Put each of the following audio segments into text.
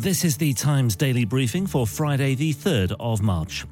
This is the Times Daily Briefing for Friday the 3rd of March.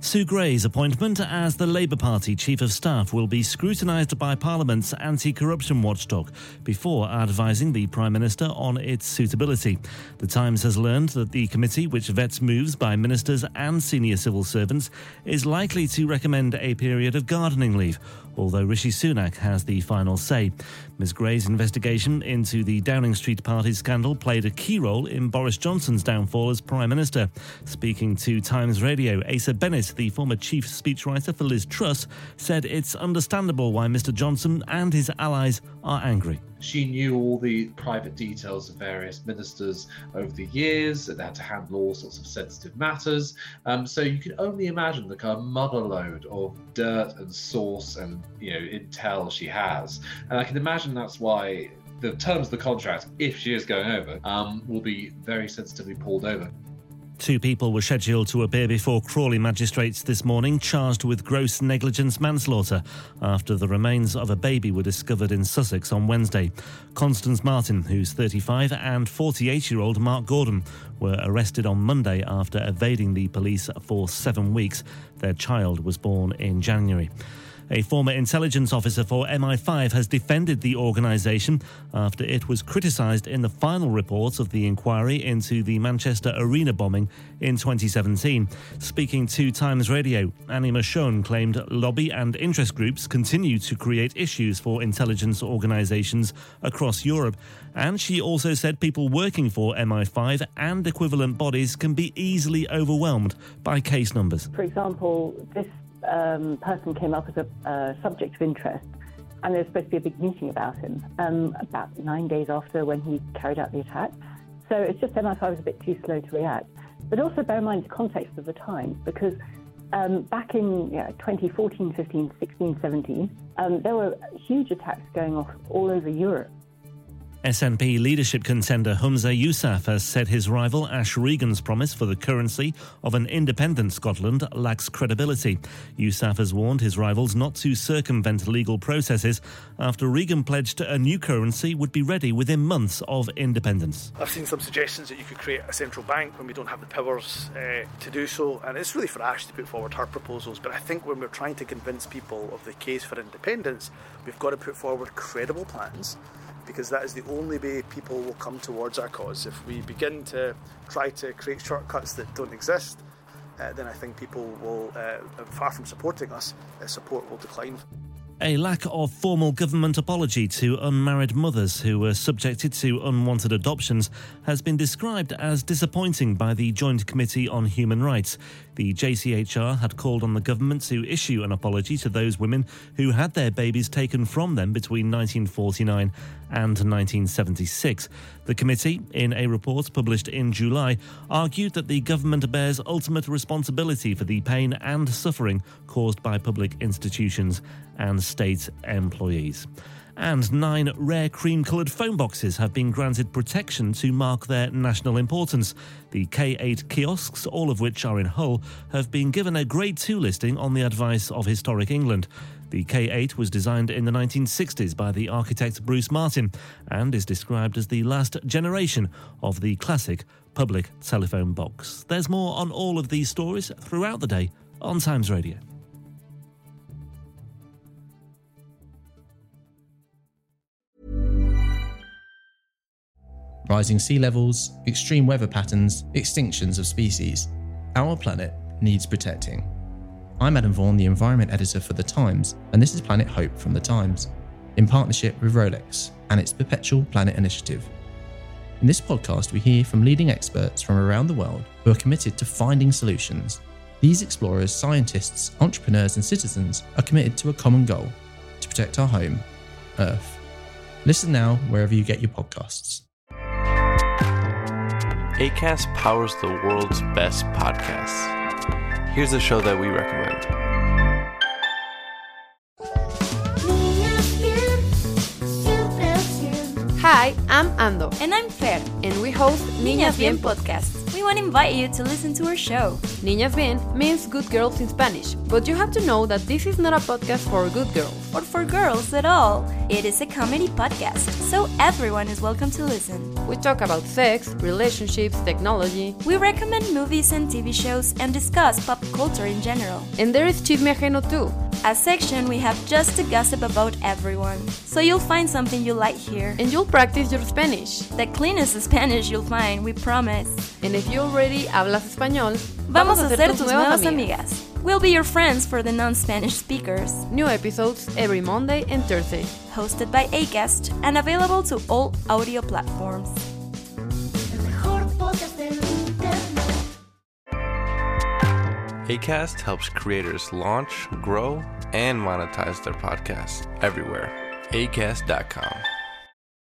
Sue Gray's appointment as the Labour Party Chief of Staff will be scrutinised by Parliament's anti-corruption watchdog before advising the Prime Minister on its suitability. The Times has learned that the committee, which vets moves by ministers and senior civil servants, is likely to recommend a period of gardening leave, although Rishi Sunak has the final say. Ms Gray's investigation into the Downing Street party scandal played a key role in Boris Johnson's downfall as Prime Minister. Speaking to Times Radio, Asa Bennett, the former chief speechwriter for Liz Truss, said it's understandable why Mr Johnson and his allies are angry. She knew all the private details of various ministers over the years, and had to handle all sorts of sensitive matters. So you can only imagine the kind of motherlode of dirt and sauce and, intel she has. And I can imagine that's why the terms of the contract, if she is going over, will be very sensitively pulled over. Two people were scheduled to appear before Crawley magistrates this morning, charged with gross negligence manslaughter after the remains of a baby were discovered in Sussex on Wednesday. Constance Martin, who's 35, and 48-year-old Mark Gordon were arrested on Monday after evading the police for 7 weeks. Their child was born in January. A former intelligence officer for MI5 has defended the organisation after it was criticised in the final report of the inquiry into the Manchester Arena bombing in 2017. Speaking to Times Radio, Annie Machon claimed lobby and interest groups continue to create issues for intelligence organisations across Europe. And she also said people working for MI5 and equivalent bodies can be easily overwhelmed by case numbers. For example, this person came up as a subject of interest, and there was supposed to be a big meeting about him about 9 days after when he carried out the attack. So it's just MI5 was a bit too slow to react. But also bear in mind the context of the time, because back in 2014, 15, 16, 17, there were huge attacks going off all over Europe. SNP leadership contender Humza Yousaf has said his rival Ash Regan's promise for the currency of an independent Scotland lacks credibility. Yousaf has warned his rivals not to circumvent legal processes after Regan pledged a new currency would be ready within months of independence. I've seen some suggestions that you could create a central bank when we don't have the powers to do so, and it's really for Ash to put forward her proposals. But I think when we're trying to convince people of the case for independence, we've got to put forward credible plans, because that is the only way people will come towards our cause. If we begin to try to create shortcuts that don't exist, then I think people will, far from supporting us, support will decline. A lack of formal government apology to unmarried mothers who were subjected to unwanted adoptions has been described as disappointing by the Joint Committee on Human Rights. The JCHR had called on the government to issue an apology to those women who had their babies taken from them between 1949 and 1976. The committee, in a report published in July, argued that the government bears ultimate responsibility for the pain and suffering caused by public institutions and state employees. And 9 rare cream-coloured phone boxes have been granted protection to mark their national importance. The k8 kiosks, all of which are in Hull, have been given a Grade 2 listing on the advice of Historic England. The K8 was designed in the 1960s by the architect Bruce Martin and is described as the last generation of the classic public telephone box. There's more on all of these stories throughout the day on Times Radio. Rising sea levels, extreme weather patterns, extinctions of species. Our planet needs protecting. I'm Adam Vaughan, the environment editor for The Times, and this is Planet Hope from The Times, in partnership with Rolex and its Perpetual Planet Initiative. In this podcast, we hear from leading experts from around the world who are committed to finding solutions. These explorers, scientists, entrepreneurs, and citizens are committed to a common goal: to protect our home, Earth. Listen now wherever you get your podcasts. Acast powers the world's best podcasts. Here's a show that we recommend. Hi, I'm Ando. And I'm Fer. And we host Niña Bien podcast. We want to invite you to listen to our show. Niña Bien means good girls in Spanish, but you have to know that this is not a podcast for good girls. Or for girls at all. It is a comedy podcast, so everyone is welcome to listen. We talk about sex, relationships, technology. We recommend movies and TV shows and discuss pop culture in general. And there is Chisme Ajeno too. A section we have just to gossip about everyone. So you'll find something you like here. And you'll practice your Spanish. The cleanest Spanish you'll find, we promise. And if you already hablas español, vamos a ser tus nuevas amigas. We'll be your friends for the non-Spanish speakers. New episodes every Monday and Thursday. Hosted by Acast and available to all audio platforms. Acast helps creators launch, grow, and monetize their podcasts everywhere. Acast.com